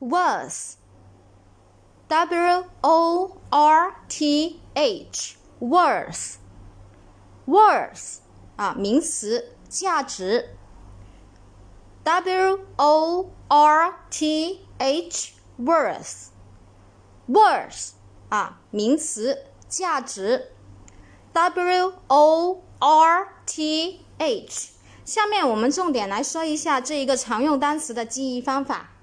worth, w-o-r-t-h, worth 啊，名词，价值。w-o-r-t-h, worth 啊，名词，价值。w-o-r-t-h。下面我们重点来说一下这一个常用单词的记忆方法。